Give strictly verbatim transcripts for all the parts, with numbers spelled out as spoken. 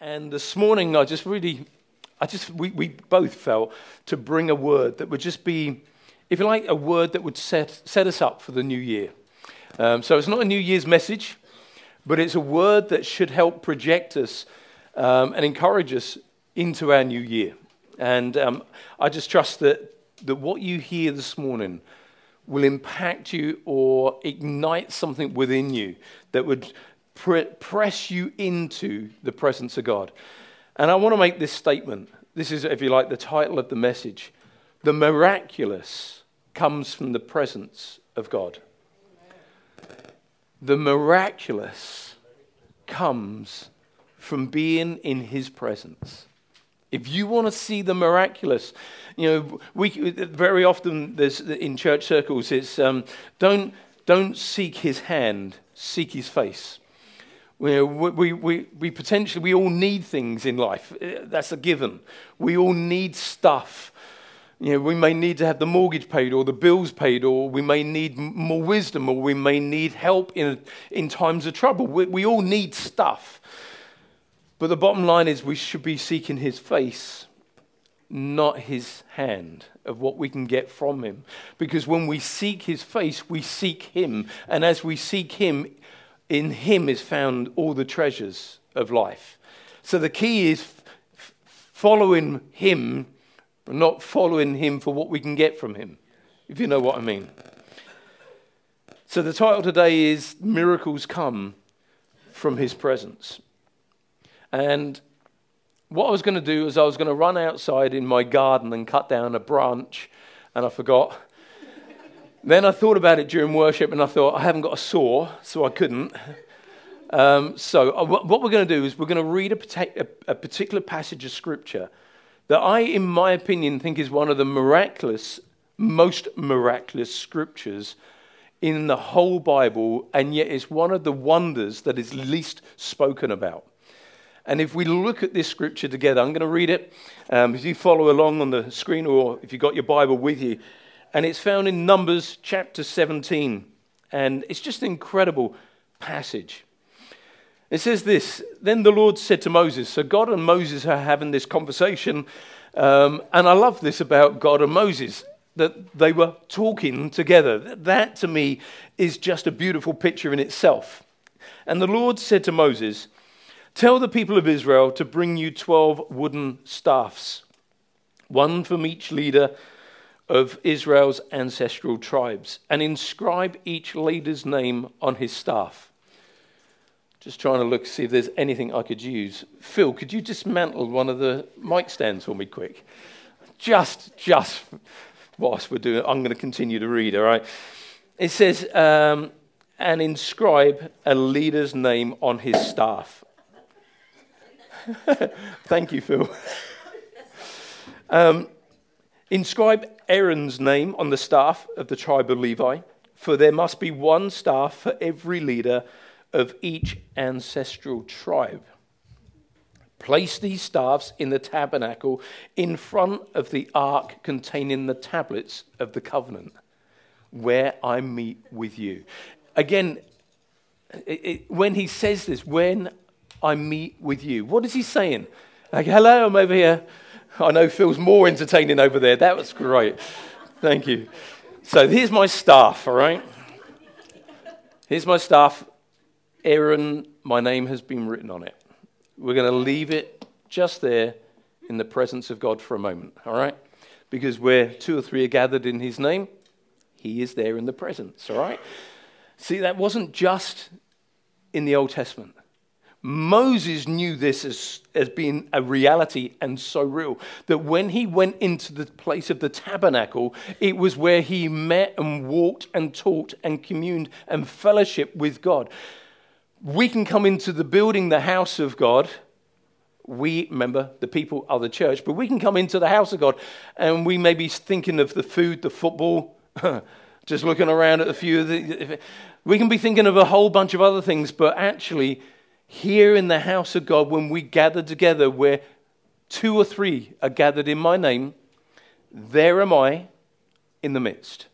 And this morning, I just really, I just we, we both felt to bring a word that would just be, if you like, a word that would set set us up for the new year. Um, so it's not a New Year's message, but it's a word that should help project us um, and encourage us into our new year. And um, I just trust that that what you hear this morning will impact you or ignite something within you that would pre- press you into the presence of God. And I want to make this statement. This is, if you like, the title of the message. The miraculous comes from the presence of God. The miraculous comes from being in his presence. If you want to see the miraculous, you know, we very often there's in church circles it's um, don't don't seek his hand, seek his face. We, we we we potentially we all need things in life. That's a given. We all need stuff. You know, we may need to have the mortgage paid or the bills paid, or we may need more wisdom, or we may need help in in times of trouble. We, we all need stuff. But the bottom line is we should be seeking his face, not his hand, of what we can get from him. Because when we seek his face, we seek him. And as we seek him, in him is found all the treasures of life. So the key is f- following him, not following him for what we can get from him, if you know what I mean. So the title today is Miracles Come from His Presence. And what I was going to do is I was going to run outside in my garden and cut down a branch, and I forgot. Then I thought about it during worship, and I thought, I haven't got a saw, so I couldn't. Um, so I, what we're going to do is we're going to read a, partic- a, a particular passage of Scripture that I, in my opinion, think is one of the miraculous, most miraculous Scriptures in the whole Bible, and yet it's one of the wonders that is least spoken about. And if we look at this scripture together, I'm going to read it. Um, if you follow along on the screen or if you've got your Bible with you. And it's found in Numbers chapter seventeen. And it's just an incredible passage. It says this, "Then the Lord said to Moses," so God and Moses are having this conversation. Um, and I love this about God and Moses, that they were talking together. That to me is just a beautiful picture in itself. "And the Lord said to Moses, tell the people of Israel to bring you twelve wooden staffs, one from each leader of Israel's ancestral tribes, and inscribe each leader's name on his staff." Just trying to look, see if there's anything I could use. Phil, could you dismantle one of the mic stands for me quick? Just, just whilst we're doing it, I'm going to continue to read, all right? It says, um, and inscribe a leader's name on his staff. Thank you, Phil. um, inscribe Aaron's name on the staff of the tribe of Levi, for there must be one staff for every leader of each ancestral tribe. Place these staffs in the tabernacle in front of the ark containing the tablets of the covenant, where I meet with you. Again, it, it, when he says this, when I meet with you. What is he saying? Like, hello, I'm over here. I know Phil's more entertaining over there. That was great. Thank you. So here's my staff, all right? Here's my staff. Aaron, my name has been written on it. We're going to leave it just there in the presence of God for a moment, all right? Because where two or three are gathered in his name, he is there in the presence, all right? See, that wasn't just in the Old Testament. Moses knew this as, as being a reality and so real, that when he went into the place of the tabernacle, it was where he met and walked and talked and communed and fellowshiped with God. We can come into the building, the house of God. We, remember, the people are the church, but we can come into the house of God and we may be thinking of the food, the football, just looking around at a few of the... We can be thinking of a whole bunch of other things, but actually... Here in the house of God, when we gather together, where two or three are gathered in my name, there am I in the midst.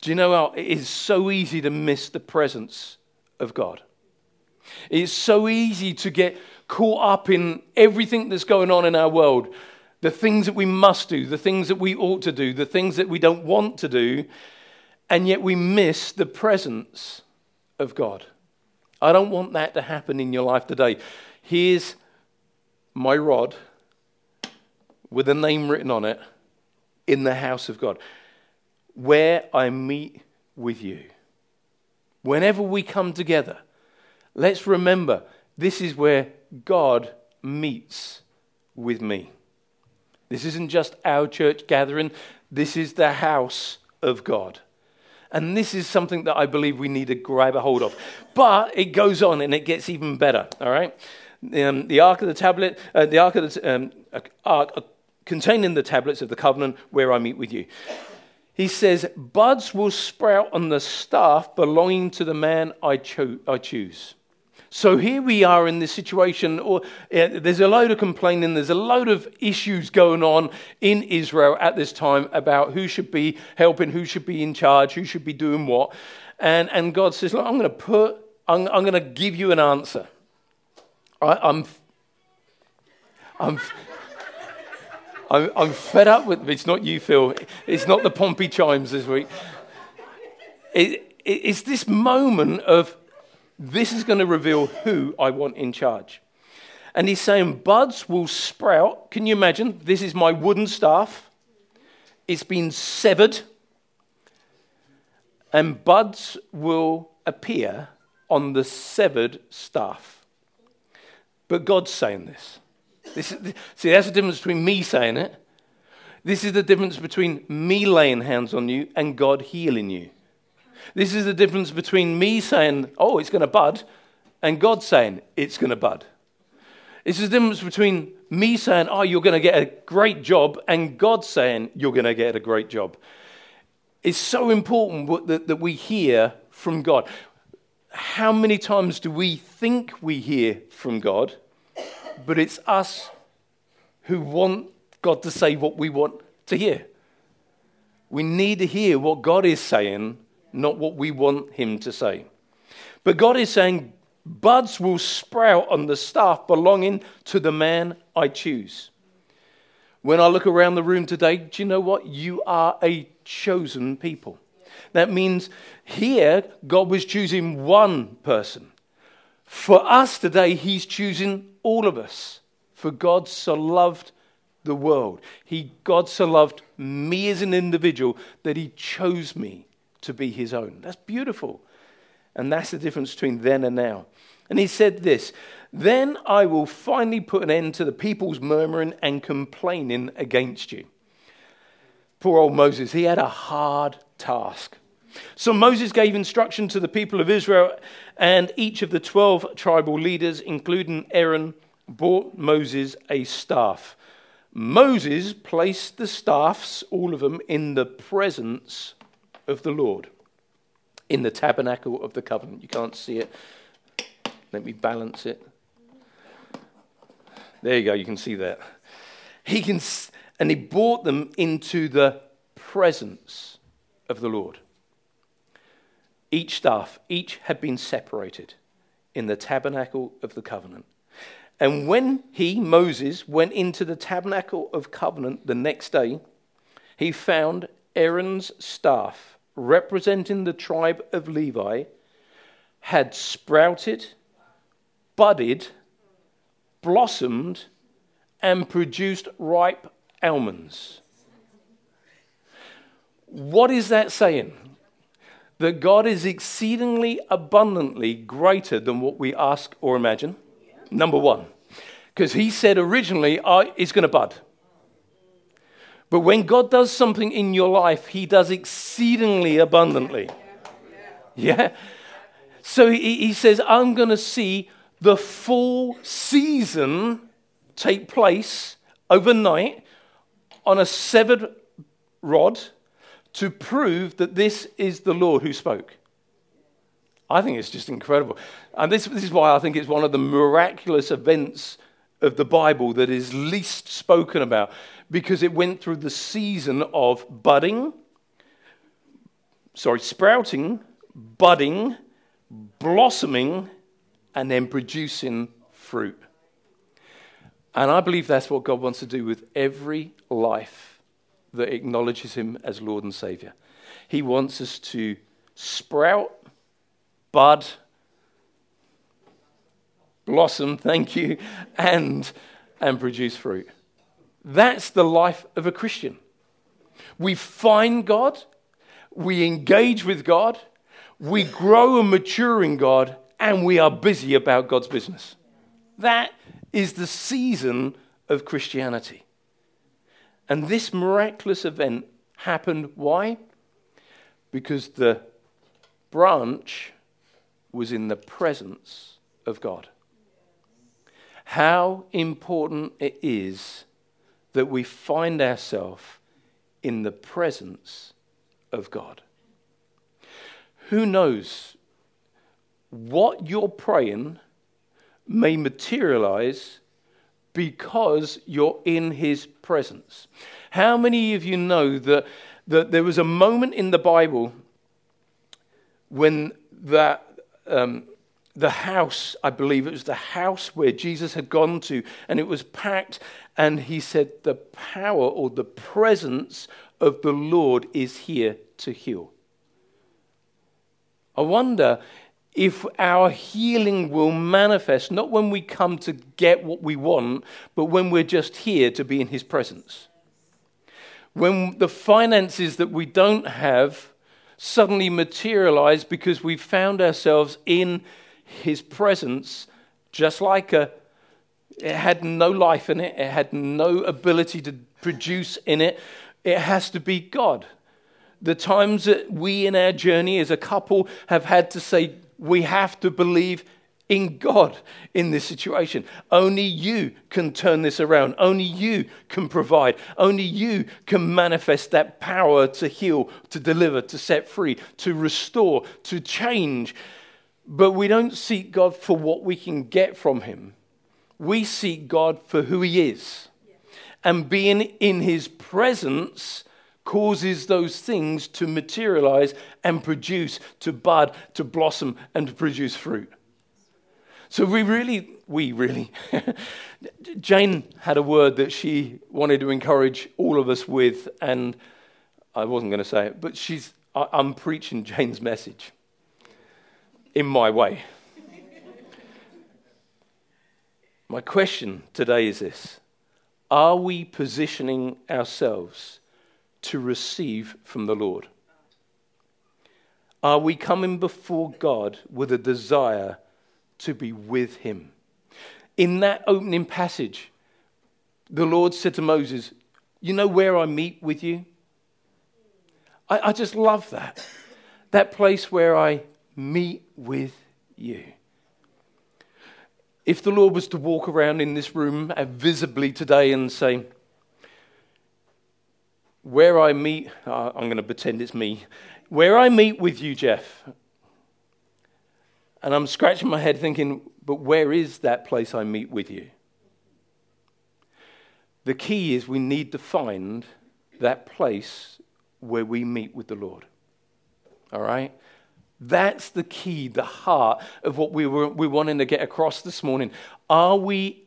Do you know how it is so easy to miss the presence of God? It's so easy to get caught up in everything that's going on in our world, the things that we must do, the things that we ought to do, the things that we don't want to do, and yet we miss the presence of God. I don't want that to happen in your life today. Here's my rod with a name written on it, in the house of God, where I meet with you. Whenever we come together, let's remember this is where God meets with me. This isn't just our church gathering. This is the house of God. And this is something that I believe we need to grab a hold of. But it goes on and it gets even better, all right? Um, the Ark of the Tablet, uh, the Ark of the um, Ark uh, containing the tablets of the covenant where I meet with you. He says, buds will sprout on the staff belonging to the man I, cho- I choose. So here we are in this situation, or uh, there's a load of complaining, there's a load of issues going on in Israel at this time about who should be helping, who should be in charge, who should be doing what. And, and God says, look, I'm going to put, I'm, I'm going to give you an answer. I, I'm, I'm, I'm, I'm fed up with, it's not you, Phil, it's not the Pompey chimes this week. It, it, it's this moment of, this is going to reveal who I want in charge. And he's saying, buds will sprout. Can you imagine? This is my wooden staff. It's been severed. And buds will appear on the severed staff. But God's saying this. This is, see, that's the difference between me saying it. This is the difference between me laying hands on you and God healing you. This is the difference between me saying, oh, it's going to bud, and God saying, it's going to bud. It's the difference between me saying, oh, you're going to get a great job, and God saying, you're going to get a great job. It's so important that, that we hear from God. How many times do we think we hear from God, but it's us who want God to say what we want to hear? We need to hear what God is saying, not what we want him to say. But God is saying, buds will sprout on the staff belonging to the man I choose. When I look around the room today, do you know what? You are a chosen people. That means here, God was choosing one person. For us today, he's choosing all of us. For God so loved the world. He, God so loved me as an individual that he chose me to be his own. That's beautiful. And that's the difference between then and now. And he said this, then I will finally put an end to the people's murmuring and complaining against you. Poor old Moses, he had a hard task. So Moses gave instruction to the people of Israel, and each of the twelve tribal leaders, including Aaron, brought Moses a staff. Moses placed the staffs, all of them, in the presence of the Lord in the tabernacle of the covenant. You can't see it. Let me balance it. There you go, you can see that. He can, and he brought them into the presence of the Lord. Each staff, each had been separated in the tabernacle of the covenant. And when he, Moses, went into the tabernacle of covenant the next day, he found Aaron's staff, representing the tribe of Levi, had sprouted, budded, blossomed, and produced ripe almonds. What is that saying? That God is exceedingly abundantly greater than what we ask or imagine? Number one. Because he said originally, oh, it's going to bud. But when God does something in your life, he does exceedingly abundantly. Yeah? So he, he says, I'm going to see the full season take place overnight on a severed rod to prove that this is the Lord who spoke. I think it's just incredible. And this, this is why I think it's one of the miraculous events of the Bible that is least spoken about, because it went through the season of budding, sorry, sprouting, budding, blossoming, and then producing fruit. And I believe that's what God wants to do with every life that acknowledges him as Lord and Savior. He wants us to sprout, bud, blossom, thank you, and, and produce fruit. That's the life of a Christian. We find God, we engage with God, we grow and mature in God, and we are busy about God's business. That is the season of Christianity. And this miraculous event happened, why? Because the branch was in the presence of God. How important it is that we find ourselves in the presence of God. Who knows what you're praying may materialize because you're in his presence. How many of you know that, that there was a moment in the Bible when that um, the house, I believe it was the house where Jesus had gone to, and it was packed, and he said the power or the presence of the Lord is here to heal. I wonder if our healing will manifest, not when we come to get what we want, but when we're just here to be in his presence. When the finances that we don't have suddenly materialize because we found ourselves in his presence, just like a, it had no life in it, it had no ability to produce in it, it has to be God. The times that we in our journey as a couple have had to say, we have to believe in God in this situation. Only you can turn this around. Only you can provide. Only you can manifest that power to heal, to deliver, to set free, to restore, to change. But we don't seek God for what we can get from him. We seek God for who he is. And being in his presence causes those things to materialize and produce, to bud, to blossom, and to produce fruit. So we really, we really, Jane had a word that she wanted to encourage all of us with, and I wasn't going to say it, but she's, I, I'm preaching Jane's message in my way. My question today is this: are we positioning ourselves to receive from the Lord? Are we coming before God with a desire to be with him? In that opening passage, the Lord said to Moses, you know where I meet with you? I, I just love that. That place where I meet with you. If the Lord was to walk around in this room visibly today and say, where I meet, uh, I'm going to pretend it's me. Where I meet with you, Jeff. And I'm scratching my head thinking, but where is that place I meet with you? The key is we need to find that place where we meet with the Lord. All right? That's the key, the heart of what we were we wanting to get across this morning. Are we,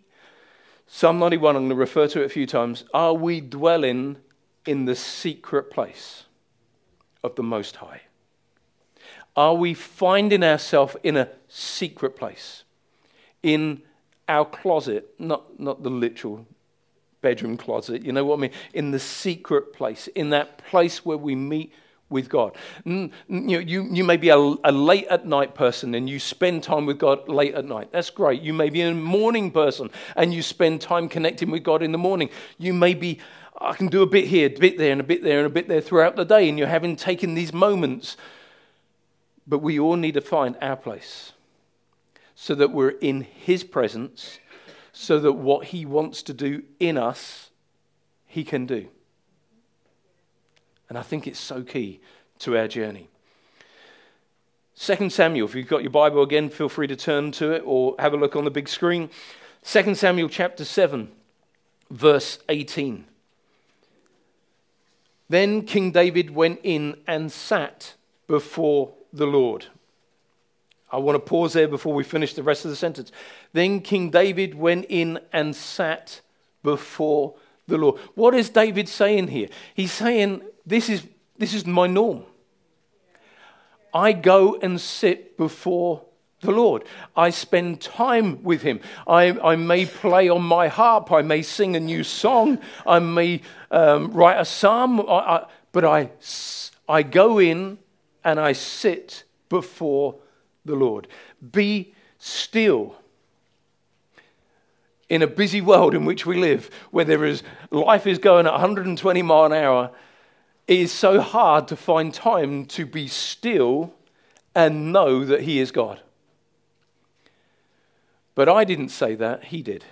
Psalm ninety-one, I'm going to refer to it a few times, are we dwelling in the secret place of the Most High? Are we finding ourselves in a secret place? In our closet, not, not the literal bedroom closet, you know what I mean? In the secret place, in that place where we meet with God. You, you, you may be a, a late at night person and you spend time with God late at night. That's great. You may be a morning person and you spend time connecting with God in the morning. You may be, I can do a bit here, a bit there, and a bit there, and a bit there throughout the day, and you're having taken these moments. But we all need to find our place so that we're in his presence, so that what he wants to do in us, he can do. And I think it's so key to our journey. Second Samuel, if you've got your Bible again, feel free to turn to it or have a look on the big screen. Second Samuel chapter seven, verse eighteen. Then King David went in and sat before the Lord. I want to pause there before we finish the rest of the sentence. Then King David went in and sat before the Lord. What is David saying here? He's saying, this is this is my norm. I go and sit before the Lord. I spend time with him. I, I may play on my harp. I may sing a new song. I may um, write a psalm. I, I, but I, I go in and I sit before the Lord. Be still. In a busy world in which we live, where there is life is going at one hundred twenty miles an hour, it is so hard to find time to be still and know that he is God. But I didn't say that, he did.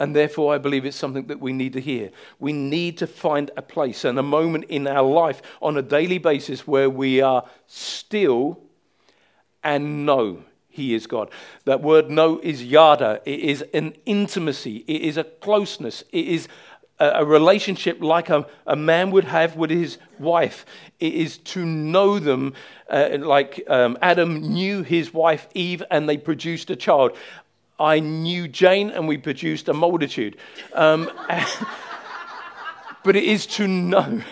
And therefore I believe it's something that we need to hear. We need to find a place and a moment in our life on a daily basis where we are still and know he is God. That word know is yada. It is an intimacy. It is a closeness. It is a relationship like a, a man would have with his wife. It is to know them uh, like um, Adam knew his wife Eve and they produced a child. I knew Jane and we produced a multitude. Um, but it is to know.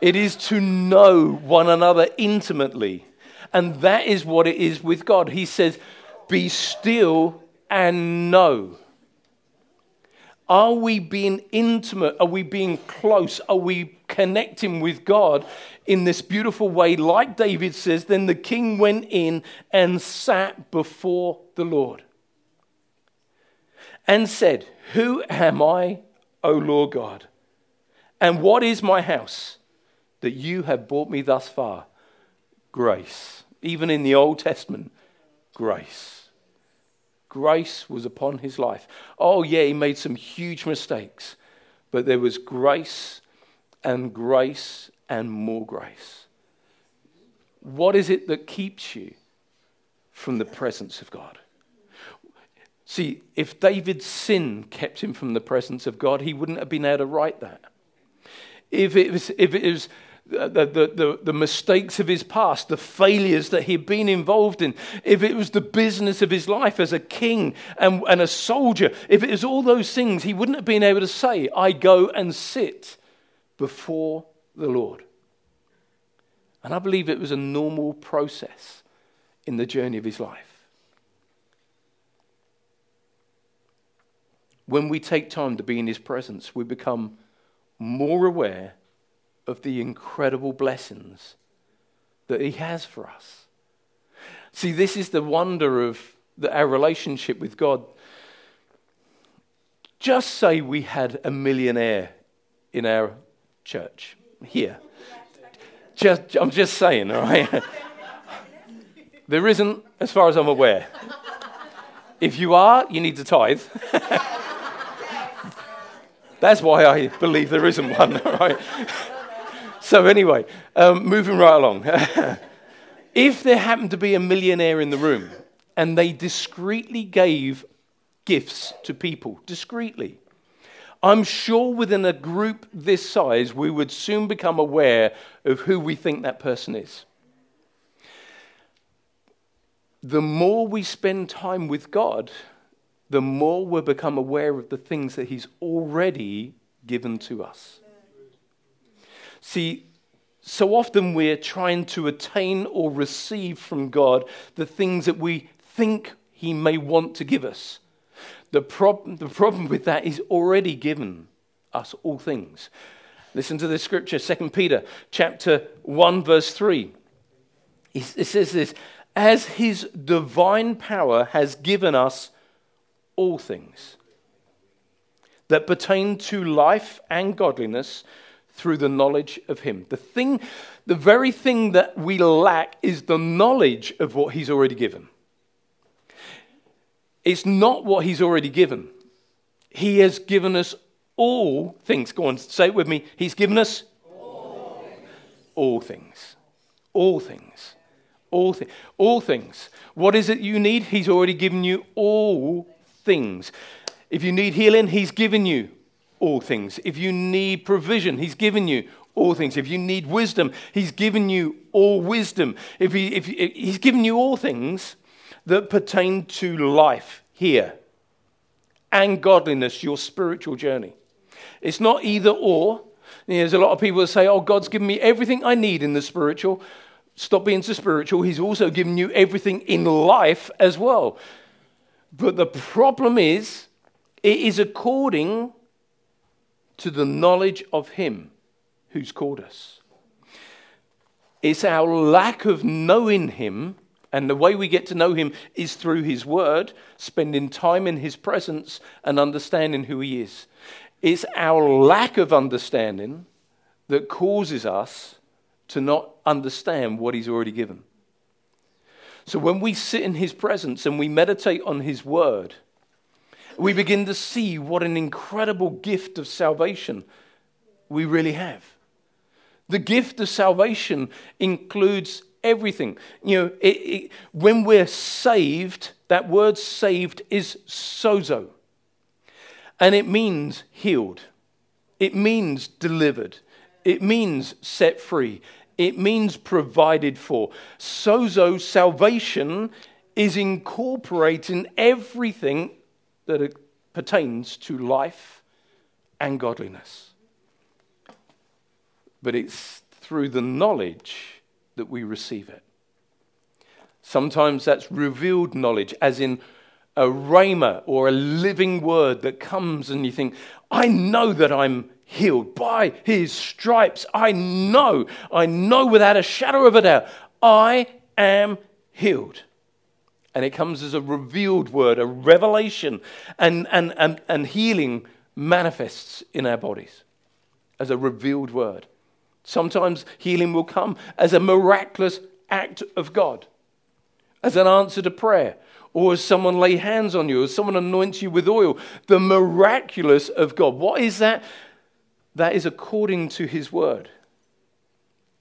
It is to know one another intimately. And that is what it is with God. He says, be still and know. Are we being intimate? Are we being close? Are we connecting with God in this beautiful way? Like David says, then the king went in and sat before the Lord and said, who am I, O Lord God? And what is my house that you have brought me thus far? Grace. Even in the Old Testament, grace. Grace was upon his life. Oh yeah, he made some huge mistakes, but there was grace and grace and more grace. What is it that keeps you from the presence of God? See, if David's sin kept him from the presence of God, he wouldn't have been able to write that. If it was, if it was The, the, the, the mistakes of his past, the failures that he had been involved in, if it was the business of his life as a king and, and a soldier, if it was all those things, he wouldn't have been able to say, I go and sit before the Lord. And I believe it was a normal process in the journey of his life. When we take time to be in his presence, we become more aware of the incredible blessings that he has for us. See, this is the wonder of the, our relationship with God. Just say we had a millionaire in our church here. Just, I'm just saying, all right? There isn't, as far as I'm aware. If you are, you need to tithe. That's why I believe there isn't one, all right? So anyway, um, moving right along. If there happened to be a millionaire in the room and they discreetly gave gifts to people, discreetly, I'm sure within a group this size, we would soon become aware of who we think that person is. The more we spend time with God, the more we'll become aware of the things that he's already given to us. See, so often we're trying to attain or receive from God the things that we think he may want to give us. The problem, the problem with that is already given us all things. Listen to this scripture, Second Peter chapter one, verse three. It says this, as his divine power has given us all things that pertain to life and godliness, through the knowledge of him. The thing, the very thing that we lack is the knowledge of what he's already given. It's not what he's already given. He has given us all things. Go on, say it with me. He's given us all things. All things. All things. All, thi- all things. What is it you need? He's already given you all things. If you need healing, he's given you all things. If you need provision, he's given you all things. If you need wisdom, he's given you all wisdom. If he, if, if he's given you all things, that pertain to life here and godliness, your spiritual journey. It's not either or. There's a lot of people that say, oh, God's given me everything I need in the spiritual. Stop being so spiritual. He's also given you everything in life as well. But the problem is, it is according to the knowledge of him who's called us. It's our lack of knowing him, and the way we get to know him is through his word, spending time in his presence and understanding who he is. It's our lack of understanding that causes us to not understand what he's already given. So when we sit in his presence and we meditate on his word, we begin to see what an incredible gift of salvation we really have. The gift of salvation includes everything. You know, it, it, when we're saved, that word saved is sozo. And it means healed. It means delivered. It means set free. It means provided for. Sozo, salvation, is incorporating everything that it pertains to life and godliness. But it's through the knowledge that we receive it. Sometimes that's revealed knowledge, as in a rhema or a living word that comes and you think, I know that I'm healed by his stripes. I know, I know without a shadow of a doubt, I am healed. And it comes as a revealed word, a revelation, and, and, and, and healing manifests in our bodies as a revealed word. Sometimes healing will come as a miraculous act of God, as an answer to prayer, or as someone lay hands on you, or someone anoints you with oil. The miraculous of God. What is that? That is according to his word.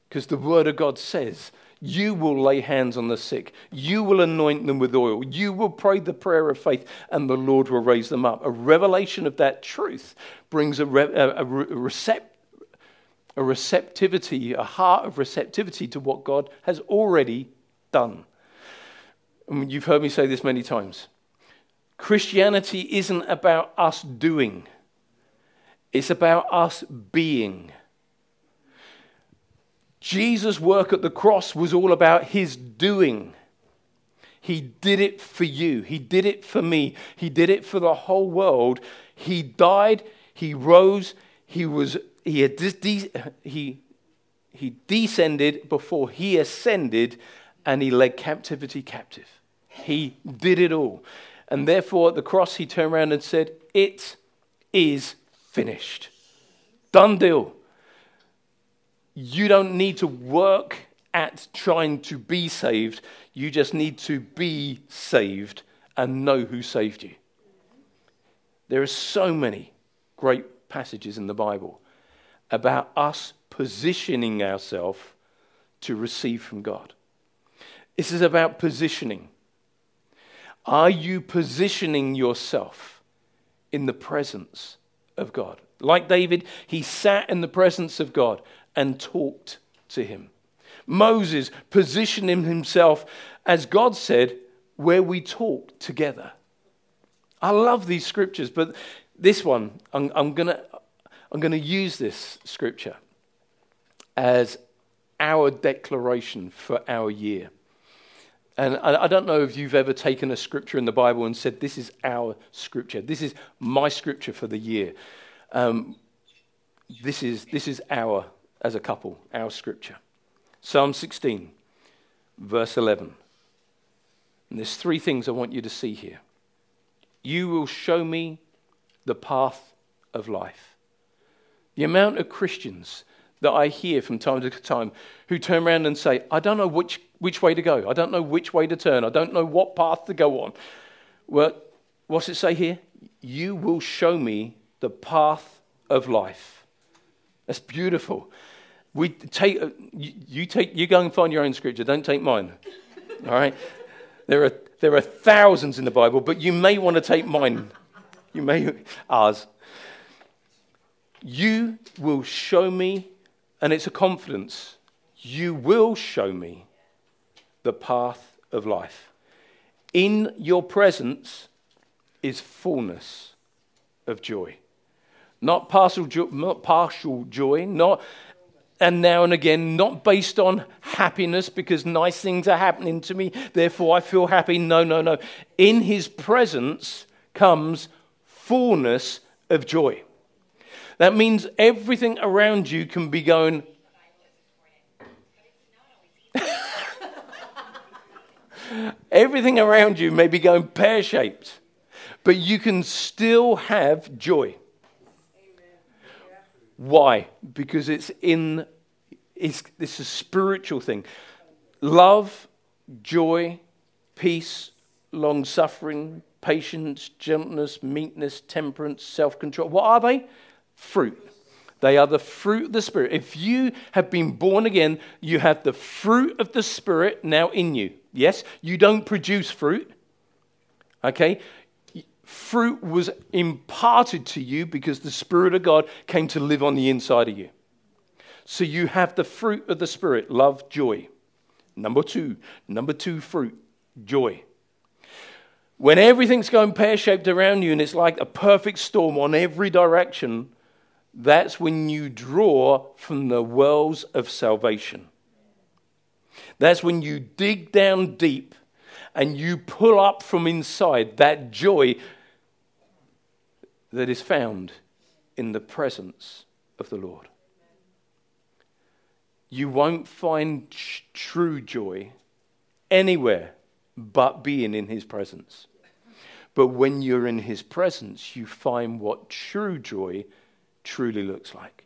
Because the word of God says, you will lay hands on the sick. You will anoint them with oil. You will pray the prayer of faith, and the Lord will raise them up. A revelation of that truth brings a, re- a, re- a, recept- a receptivity, a heart of receptivity to what God has already done. You've heard me say this many times. Christianity isn't about us doing. It's about us being. Jesus' work at the cross was all about his doing. He did it for you. He did it for me. He did it for the whole world. He died. He rose. He was. He had de- he, he descended before he ascended, and he led captivity captive. He did it all. And therefore, at the cross, he turned around and said, it is finished. Done deal. You don't need to work at trying to be saved. You just need to be saved and know who saved you. There are so many great passages in the Bible about us positioning ourselves to receive from God. This is about positioning. Are you positioning yourself in the presence of God? Like David, he sat in the presence of God and talked to him. Moses positioning himself, as God said, where we talk together. I love these scriptures, but this one, I'm, I'm gonna, I'm gonna use this scripture as our declaration for our year. And I don't know if you've ever taken a scripture in the Bible and said, this is our scripture. This is my scripture for the year. Um, this is this is our, as a couple, our scripture. Psalm sixteen, verse eleven. And there's three things I want you to see here. You will show me the path of life. The amount of Christians that I hear from time to time who turn around and say, I don't know which Which way to go? I don't know which way to turn. I don't know what path to go on. Well, what's it say here? You will show me the path of life. That's beautiful. We take you take you go and find your own scripture. Don't take mine. All right? There are there are thousands in the Bible, but you may want to take mine. You may ours. You will show me, and it's a confidence. You will show me the path of life. In your presence is fullness of joy. Not partial, jo- not partial joy, not and now and again, not based on happiness because nice things are happening to me, therefore I feel happy. No, no, no. In his presence comes fullness of joy. That means everything around you can be going, everything around you may be going pear-shaped, but you can still have joy. Why? Because it's in, it's, it's a spiritual thing. Love, joy, peace, long-suffering, patience, gentleness, meekness, temperance, self-control. What are they? Fruit. They are the fruit of the Spirit. If you have been born again, you have the fruit of the Spirit now in you. Yes, you don't produce fruit. Okay? Fruit was imparted to you because the Spirit of God came to live on the inside of you. So you have the fruit of the Spirit, love, joy. Number two, number two fruit, joy. When everything's going pear-shaped around you and it's like a perfect storm on every direction, that's when you draw from the wells of salvation. That's when you dig down deep and you pull up from inside that joy that is found in the presence of the Lord. You won't find ch- true joy anywhere but being in his presence. But when you're in his presence, you find what true joy truly looks like.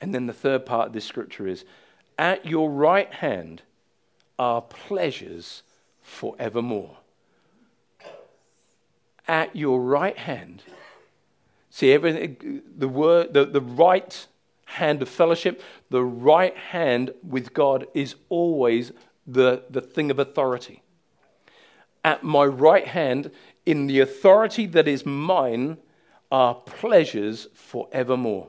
And then the third part of this scripture is, at your right hand are pleasures forevermore. At your right hand. See, everything, the word, the, the right hand of fellowship, the right hand with God is always the, the thing of authority. At my right hand, in the authority that is mine, are pleasures forevermore.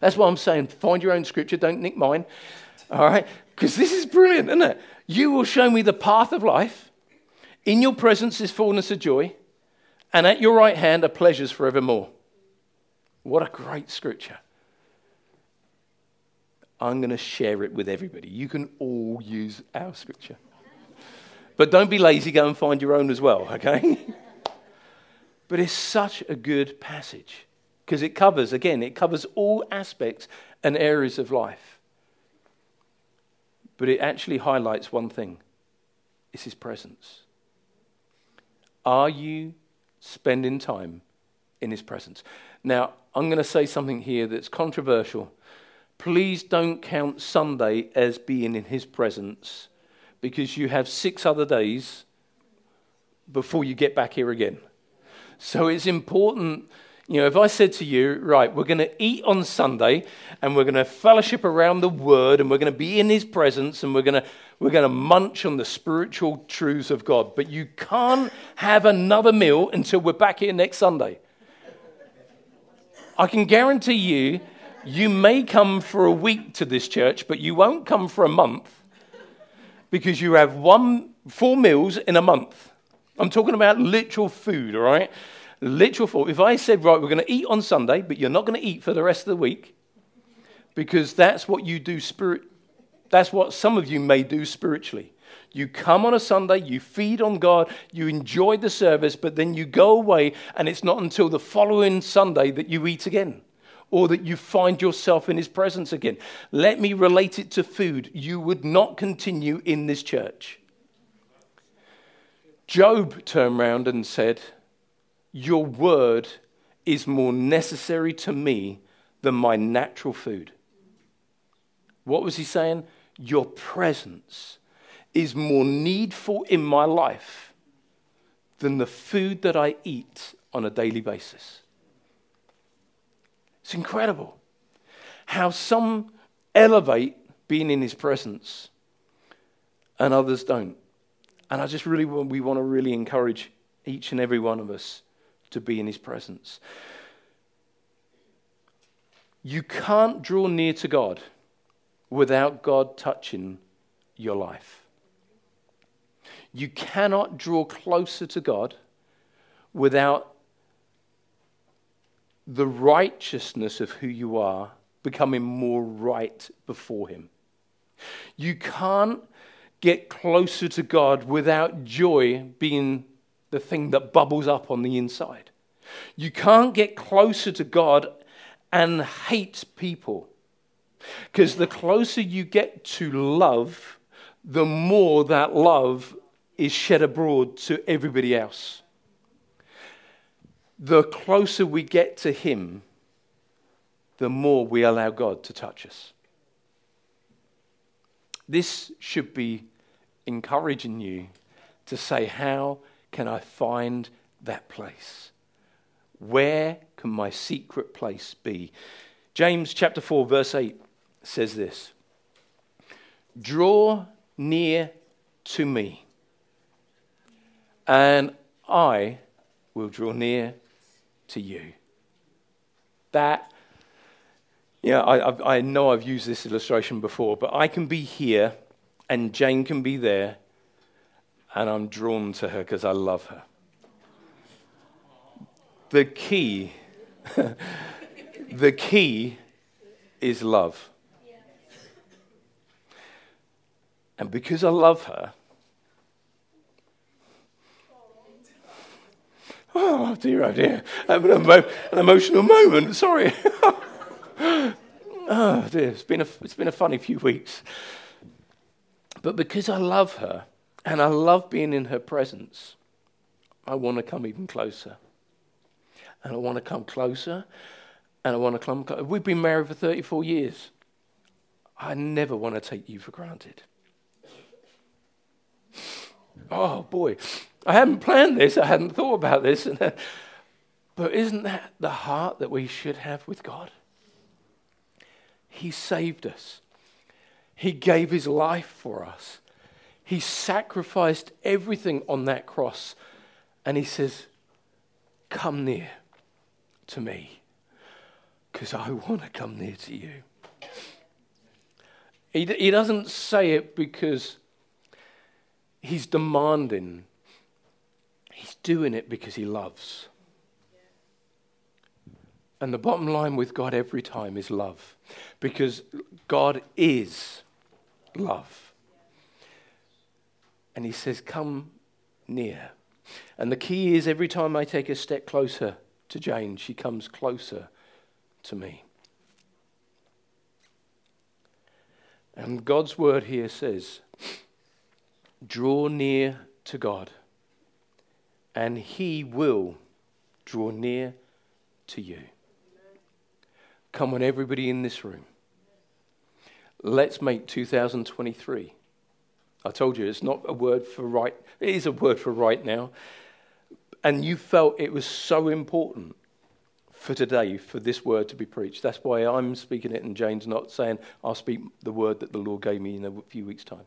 That's what I'm saying. Find your own scripture, don't nick mine. All right? Because this is brilliant, isn't it? You will show me the path of life. In your presence is fullness of joy. And at your right hand are pleasures forevermore. What a great scripture. I'm going to share it with everybody. You can all use our scripture. But don't be lazy. Go and find your own as well, okay? But it's such a good passage. Because it covers, again, it covers all aspects and areas of life. But it actually highlights one thing. It's his presence. Are you spending time in his presence? Now, I'm going to say something here that's controversial. Please don't count Sunday as being in his presence, because you have six other days before you get back here again. So it's important. You know, if I said to you, right, we're going to eat on Sunday and we're going to fellowship around the Word and we're going to be in his presence and we're going to we're going to munch on the spiritual truths of God, but you can't have another meal until we're back here next Sunday. I can guarantee you, you may come for a week to this church, but you won't come for a month because you have one four meals in a month. I'm talking about literal food, all right? Literal fault. If I said, right, we're going to eat on Sunday, but you're not going to eat for the rest of the week, because that's what you do spirit. That's what some of you may do spiritually. You come on a Sunday, you feed on God, you enjoy the service, but then you go away, and it's not until the following Sunday that you eat again, or that you find yourself in his presence again. Let me relate it to food. You would not continue in this church. Job turned round and said, your word is more necessary to me than my natural food. What was he saying? Your presence is more needful in my life than the food that I eat on a daily basis. It's incredible how some elevate being in his presence and others don't. And I just really, we want to really encourage each and every one of us to be in his presence. You can't draw near to God without God touching your life. You cannot draw closer to God without the righteousness of who you are becoming more right before him. You can't get closer to God without joy being the thing that bubbles up on the inside. You can't get closer to God and hate people, because the closer you get to love, the more that love is shed abroad to everybody else. The closer we get to him, the more we allow God to touch us. This should be encouraging you to say, how can I find that place? Where can my secret place be? James chapter four, verse eight says this: "Draw near to me, and I will draw near to you." That, yeah, I, I know I've used this illustration before, but I can be here and Jane can be there, and I'm drawn to her because I love her. The key, the key is love. And because I love her, oh dear, oh dear, an emotional moment, sorry. Oh dear, it's been, a, it's been a funny few weeks. But because I love her, and I love being in her presence, I want to come even closer. And I want to come closer, and I want to come closer. We've been married for thirty-four years. I never want to take you for granted. Oh boy, I hadn't planned this, I hadn't thought about this. But isn't that the heart that we should have with God? He saved us. He gave his life for us. He sacrificed everything on that cross. And he says, come near to me, because I want to come near to you. He, d- he doesn't say it because he's demanding. He's doing it because he loves. And the bottom line with God every time is love, because God is love. And he says, come near. And the key is, every time I take a step closer to Jane, she comes closer to me. And God's word here says, draw near to God, and he will draw near to you. Come on, everybody in this room. Let's make two thousand twenty-three. I told you, it's not a word for right. It is a word for right now. And you felt it was so important for today, for this word to be preached. That's why I'm speaking it and Jane's not, saying I'll speak the word that the Lord gave me in a few weeks' time.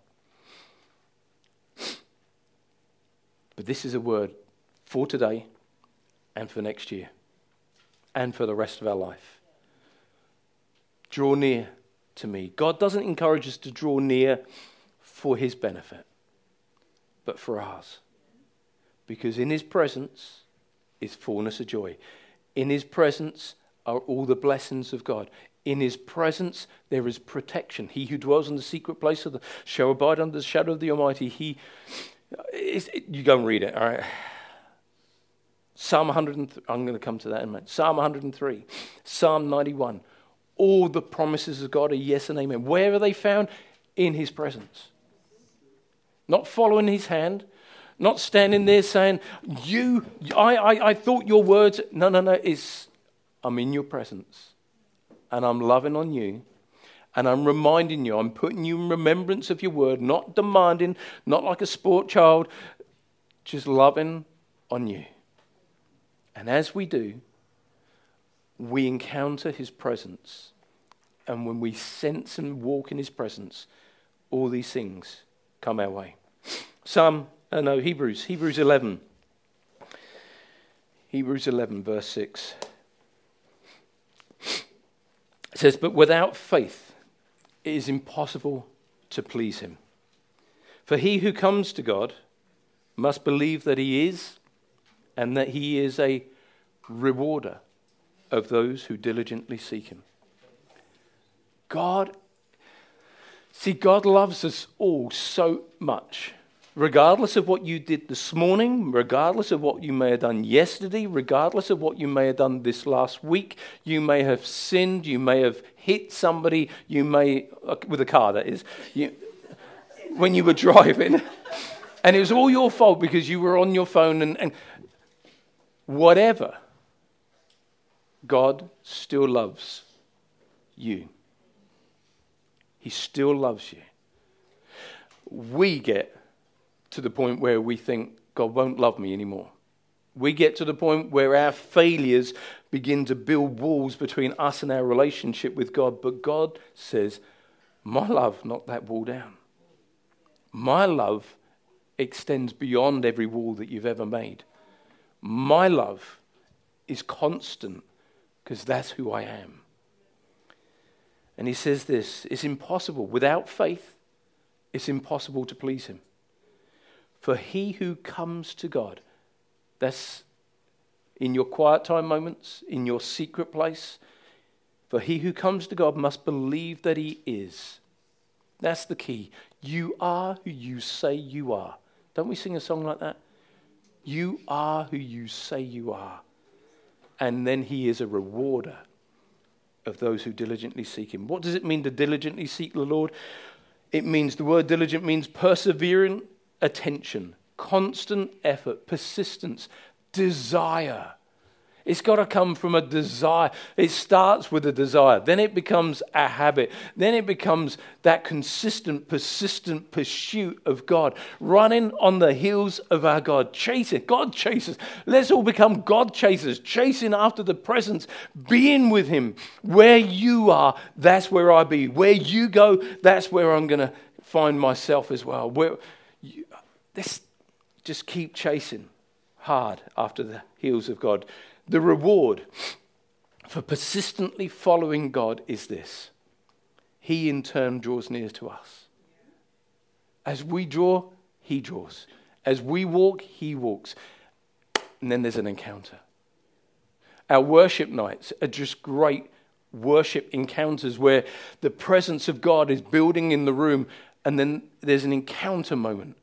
But this is a word for today and for next year and for the rest of our life. Draw near to me. God doesn't encourage us to draw near for his benefit, but for ours. Because in his presence is fullness of joy. In his presence are all the blessings of God. In his presence there is protection. He who dwells in the secret place of the shall abide under the shadow of the Almighty. He is, you go and read it, all right? Psalm one hundred three, I'm going to come to that in a minute. Psalm one hundred three, Psalm ninety-one. All the promises of God are yes and amen. Where are they found? In his presence. Not following his hand, not standing there saying, you, I, I, I thought your words. No, no, no, it's, I'm in your presence and I'm loving on you and I'm reminding you, I'm putting you in remembrance of your word, not demanding, not like a sport child, just loving on you. And as we do, we encounter his presence. And when we sense and walk in his presence, all these things come our way. Psalm, oh no, Hebrews, Hebrews eleven. Hebrews eleven, verse six. It says, but without faith, it is impossible to please him. For he who comes to God must believe that he is, and that he is a rewarder of those who diligently seek him. God, see, God loves us all so much. Regardless of what you did this morning, regardless of what you may have done yesterday, regardless of what you may have done this last week, you may have sinned, you may have hit somebody, you may, with a car that is, you, when you were driving, and it was all your fault because you were on your phone and, and whatever, God still loves you. He still loves you. We get to the point where we think, God won't love me anymore. We get to the point where our failures begin to build walls between us and our relationship with God. But God says, my love knocked that wall down. My love extends beyond every wall that you've ever made. My love is constant because that's who I am. And he says this, it's impossible. Without faith, it's impossible to please him. For he who comes to God, that's in your quiet time moments, in your secret place, for he who comes to God must believe that he is. That's the key. You are who you say you are. Don't we sing a song like that? You are who you say you are. And then he is a rewarder of those who diligently seek him. What does it mean to diligently seek the Lord? It means, the word diligent means persevering, attention, constant effort, persistence, desire. It's got to come from a desire. It starts with a desire. Then it becomes a habit. Then it becomes that consistent, persistent pursuit of God, running on the heels of our God, chasing. God chases. Let's all become God chasers, chasing after the presence, being with him. Where you are, that's where I be. Where you go, that's where I'm going to find myself as well. Where You, this, just keep chasing hard after the heels of God. The reward for persistently following God is this. He in turn draws near to us. As we draw, he draws. As we walk, he walks. And then there's an encounter. Our worship nights are just great worship encounters where the presence of God is building in the room. And then there's an encounter moment.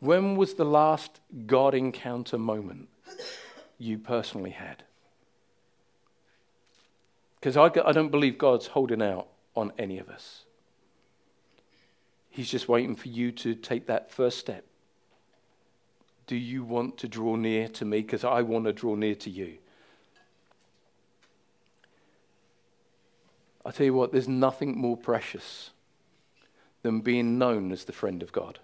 When was the last God encounter moment you personally had? Because I, I don't believe God's holding out on any of us. He's just waiting for you to take that first step. Do you want to draw near to me? Because I want to draw near to you. I tell you what, there's nothing more precious than being known as the friend of God.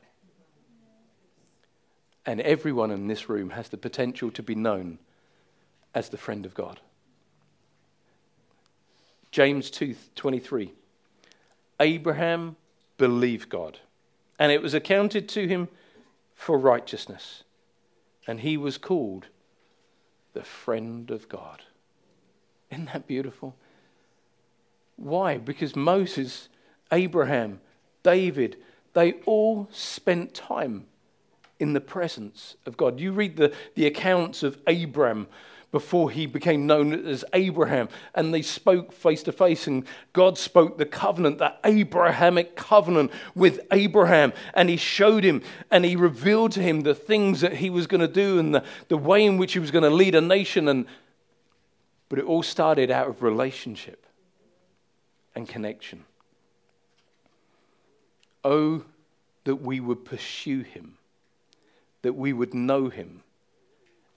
And everyone in this room has the potential to be known as the friend of God. James two twenty-three. Abraham believed God, and it was accounted to him for righteousness, and he was called the friend of God. Isn't that beautiful? Why? Because Moses, Abraham, David, they all spent time in the presence of God. You read the, the accounts of Abram before he became known as Abraham, and they spoke face to face, and God spoke the covenant, the Abrahamic covenant with Abraham, and he showed him and he revealed to him the things that he was going to do and the, the way in which he was going to lead a nation. And but it all started out of relationship and connection. Oh, that we would pursue him, that we would know him,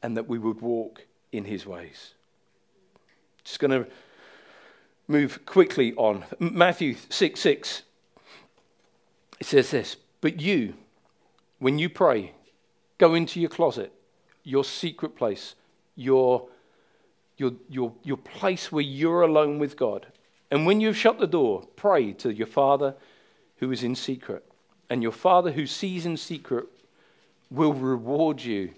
and that we would walk in his ways. Just going to move quickly on. Matthew six six, it says this, but you, when you pray, go into your closet, your secret place, your, your, your, your place where you're alone with God. And when you have shut the door, pray to your Father who is in secret. And your Father who sees in secret will reward you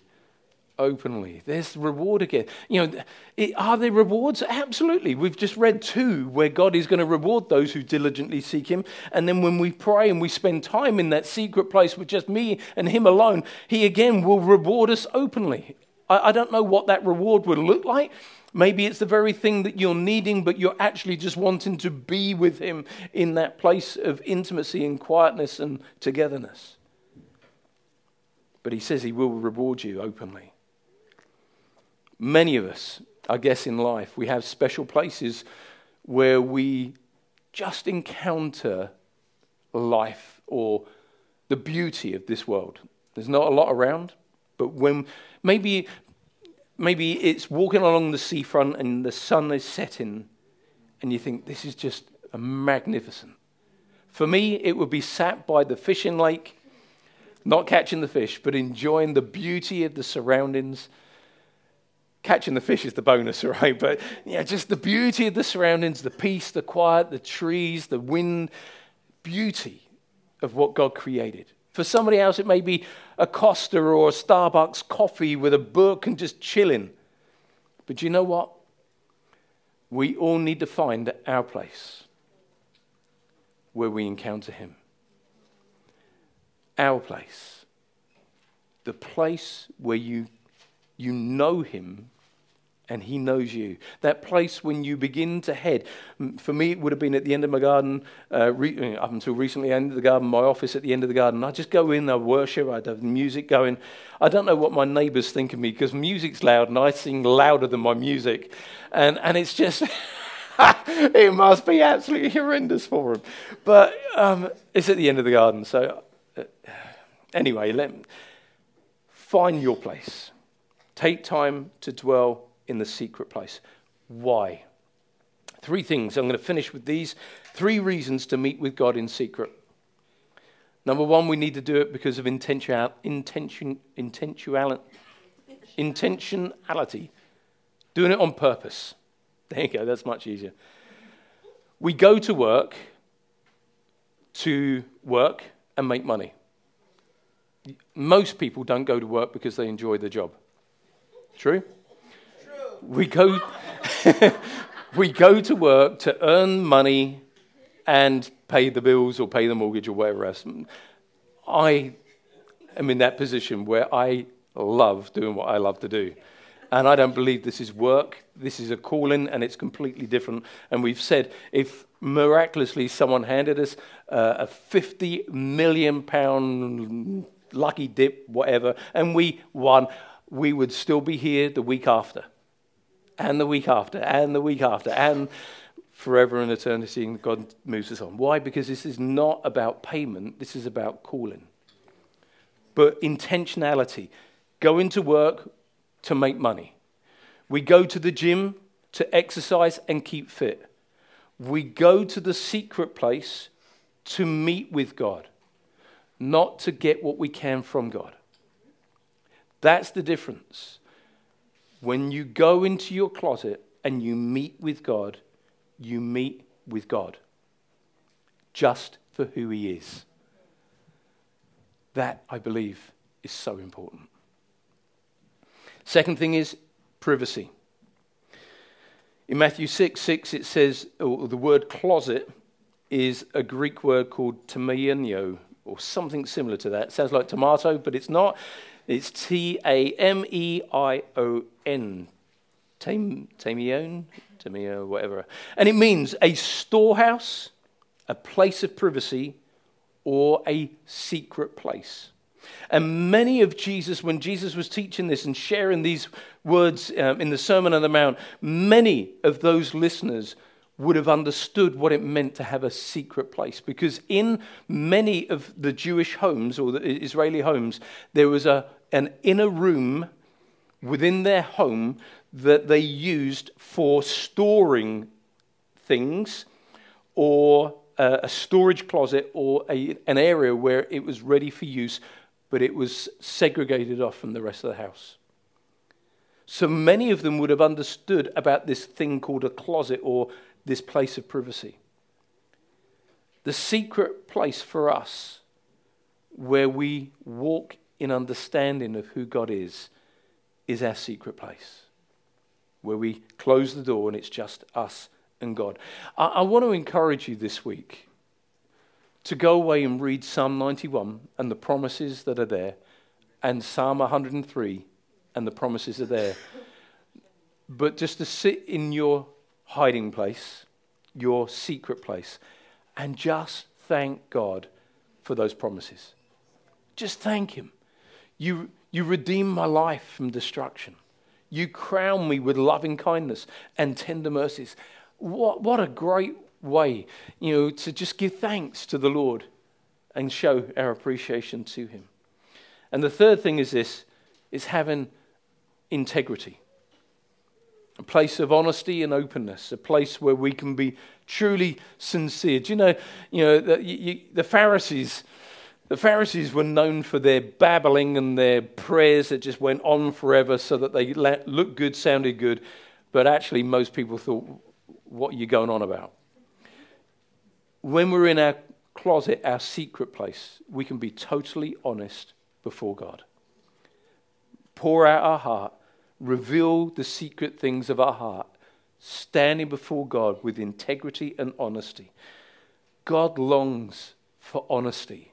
openly. There's reward again. You know, it, are there rewards? Absolutely. We've just read two where God is going to reward those who diligently seek him. And then when we pray and we spend time in that secret place with just me and him alone, he again will reward us openly. I, I don't know what that reward would look like. Maybe it's the very thing that you're needing, but you're actually just wanting to be with him in that place of intimacy and quietness and togetherness. But he says he will reward you openly. Many of us, I guess, in life, we have special places where we just encounter life or the beauty of this world. There's not a lot around, but when maybe, maybe it's walking along the seafront and the sun is setting, and you think, this is just magnificent. For me, it would be sat by the fishing lake, not catching the fish, but enjoying the beauty of the surroundings. Catching the fish is the bonus, right? But yeah, just the beauty of the surroundings, the peace, the quiet, the trees, the wind, beauty of what God created. For somebody else, it may be a Costa or a Starbucks coffee with a book and just chilling. But do you know what? We all need to find our place where we encounter him. Our place, the place where you you know him and he knows you. That place when you begin to head. For me, it would have been at the end of my garden, uh, re- up until recently, end of the garden, my office at the end of the garden. I just go in, I worship, I'd have music going. I don't know what my neighbours think of me because music's loud and I sing louder than my music. And, and it's just... it must be absolutely horrendous for them. But um, it's at the end of the garden, so... Anyway, let find your place. Take time to dwell in the secret place. Why? Three things. I'm going to finish with these. Three reasons to meet with God in secret. Number one, we need to do it because of intention, intention, intentionality. intentionality. Doing it on purpose. There you go. That's much easier. We go to work to work and make money. Most people don't go to work because they enjoy their job. True? True. We go we go to work to earn money and pay the bills or pay the mortgage or whatever else. I am in that position where I love doing what I love to do. And I don't believe this is work. This is a calling, and it's completely different. And we've said if miraculously someone handed us uh, a fifty million pound lucky dip, whatever, and we won, we would still be here the week after, and the week after, and the week after, and forever and eternity, and God moves us on. Why? Because this is not about payment. This is about calling. But intentionality. Go into work to make money. We go to the gym to exercise and keep fit. We go to the secret place to meet with God, not to get what we can from God. That's the difference. When you go into your closet and you meet with God, you meet with God just for who he is. That, I believe, is so important. Second thing is privacy. In Matthew six six, it says, oh, the word closet is a Greek word called tamaienio, or something similar to that. It sounds like tomato, but it's not. It's T A M E I O N. Tamion? Tamio, whatever. And it means a storehouse, a place of privacy, or a secret place. And many of Jesus, when Jesus was teaching this and sharing these words um, in the Sermon on the Mount, many of those listeners would have understood what it meant to have a secret place. Because in many of the Jewish homes or the Israeli homes, there was a an inner room within their home that they used for storing things, or uh, a storage closet, or a, an area where it was ready for use, but it was segregated off from the rest of the house. So many of them would have understood about this thing called a closet or this place of privacy. The secret place for us where we walk in understanding of who God is is our secret place, where we close the door and it's just us and God. I, I want to encourage you this week to go away and read Psalm ninety-one and the promises that are there, and Psalm one hundred three and the promises are there. But just to sit in your hiding place, your secret place, and just thank God for those promises. Just thank him. You, you redeem my life from destruction. You crown me with loving kindness and tender mercies. What, what a great way, you know, to just give thanks to the Lord and show our appreciation to him. And the third thing is this, is having integrity. A place of honesty and openness, a place where we can be truly sincere. Do you know, you know, the, you, the Pharisees, the Pharisees were known for their babbling and their prayers that just went on forever, so that they looked good, sounded good, but actually most people thought, "What are you going on about?" When we're in our closet, our secret place, we can be totally honest before God. Pour out our heart. Reveal the secret things of our heart, standing before God with integrity and honesty. God longs for honesty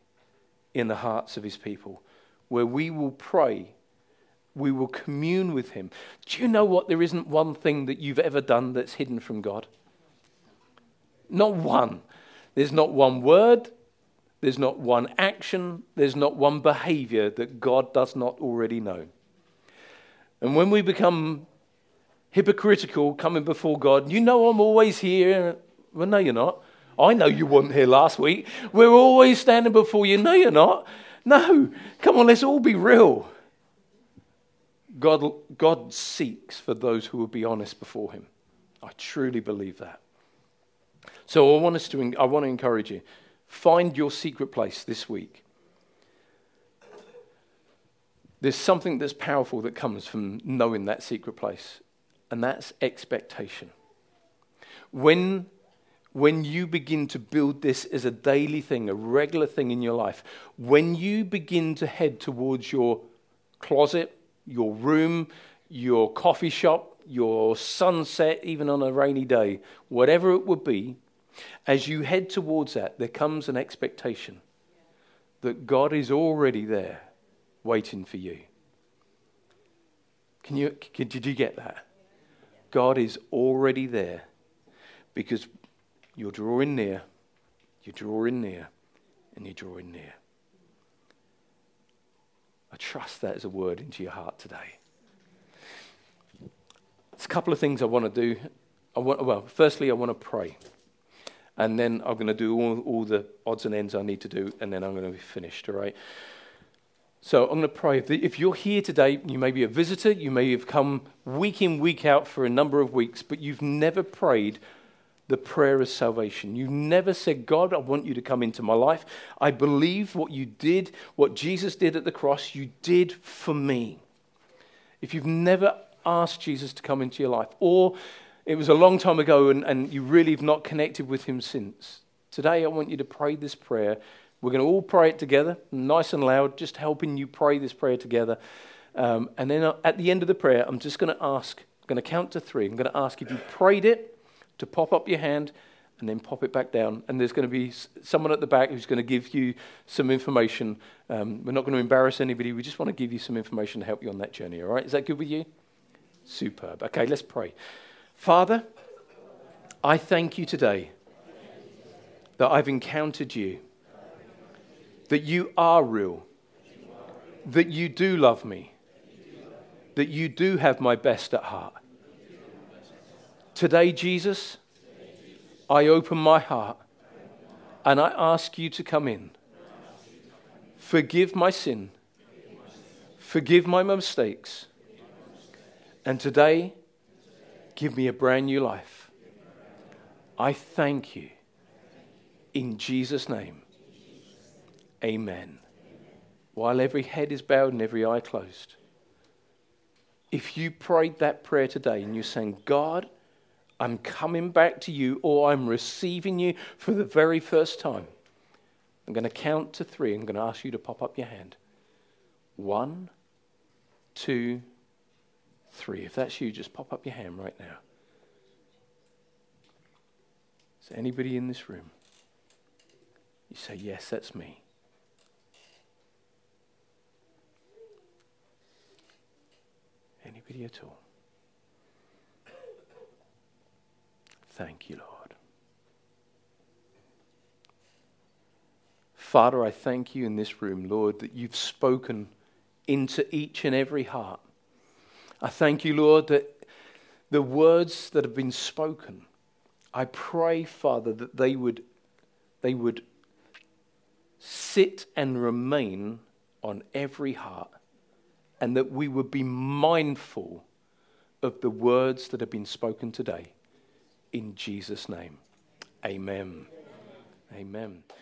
in the hearts of his people, where we will pray, we will commune with him. Do you know what? There isn't one thing that you've ever done that's hidden from God. Not one. There's not one word. There's not one action. There's not one behavior that God does not already know. And when we become hypocritical coming before God, you know I'm always here. Well, no, you're not. I know you weren't here last week. We're always standing before you. No, you're not. No. Come on, let's all be real. God, God seeks for those who will be honest before him. I truly believe that. So I want us to, I want to encourage you. Find your secret place this week. There's something that's powerful that comes from knowing that secret place, and that's expectation. When, when you begin to build this as a daily thing, a regular thing in your life, when you begin to head towards your closet, your room, your coffee shop, your sunset, even on a rainy day, whatever it would be, as you head towards that, there comes an expectation that God is already there, waiting for you. Can you? Can, did you get that? God is already there, because you're drawing near, you're drawing near, and you're drawing near. I trust that as a word into your heart today. There's a couple of things I want to do. I want. Well, firstly, I want to pray, and then I'm going to do all, all the odds and ends I need to do, and then I'm going to be finished. All right. So I'm going to pray. If you're here today, you may be a visitor, you may have come week in, week out for a number of weeks, but you've never prayed the prayer of salvation. You've never said, God, I want you to come into my life. I believe what you did, what Jesus did at the cross, you did for me. If you've never asked Jesus to come into your life, or it was a long time ago and, and you really have not connected with him since, today I want you to pray this prayer. We're going to all pray it together, nice and loud, just helping you pray this prayer together. Um, and then at the end of the prayer, I'm just going to ask, I'm going to count to three. I'm going to ask if you prayed it to pop up your hand and then pop it back down. And there's going to be someone at the back who's going to give you some information. Um, we're not going to embarrass anybody. We just want to give you some information to help you on that journey, all right? Is that good with you? Superb. Okay, let's pray. Father, I thank you today that I've encountered you. That you are real, that you do love me, that you do have my best at heart. Today, Jesus, I open my heart and I ask you to come in. Forgive my sin, forgive my mistakes, and today, give me a brand new life. I thank you in Jesus' name. Amen. Amen. While every head is bowed and every eye closed, if you prayed that prayer today and you're saying, God, I'm coming back to you, or I'm receiving you for the very first time, I'm going to count to three. I'm going to ask you to pop up your hand. One, two, three. If that's you, just pop up your hand right now. Is there anybody in this room? You say, yes, that's me. Anybody at all? Thank you, Lord. Father, I thank you in this room, Lord, that you've spoken into each and every heart. I thank you, Lord, that the words that have been spoken, I pray, Father, that they would, they would sit and remain on every heart, and that we would be mindful of the words that have been spoken today. In Jesus' name, amen. Amen. Amen.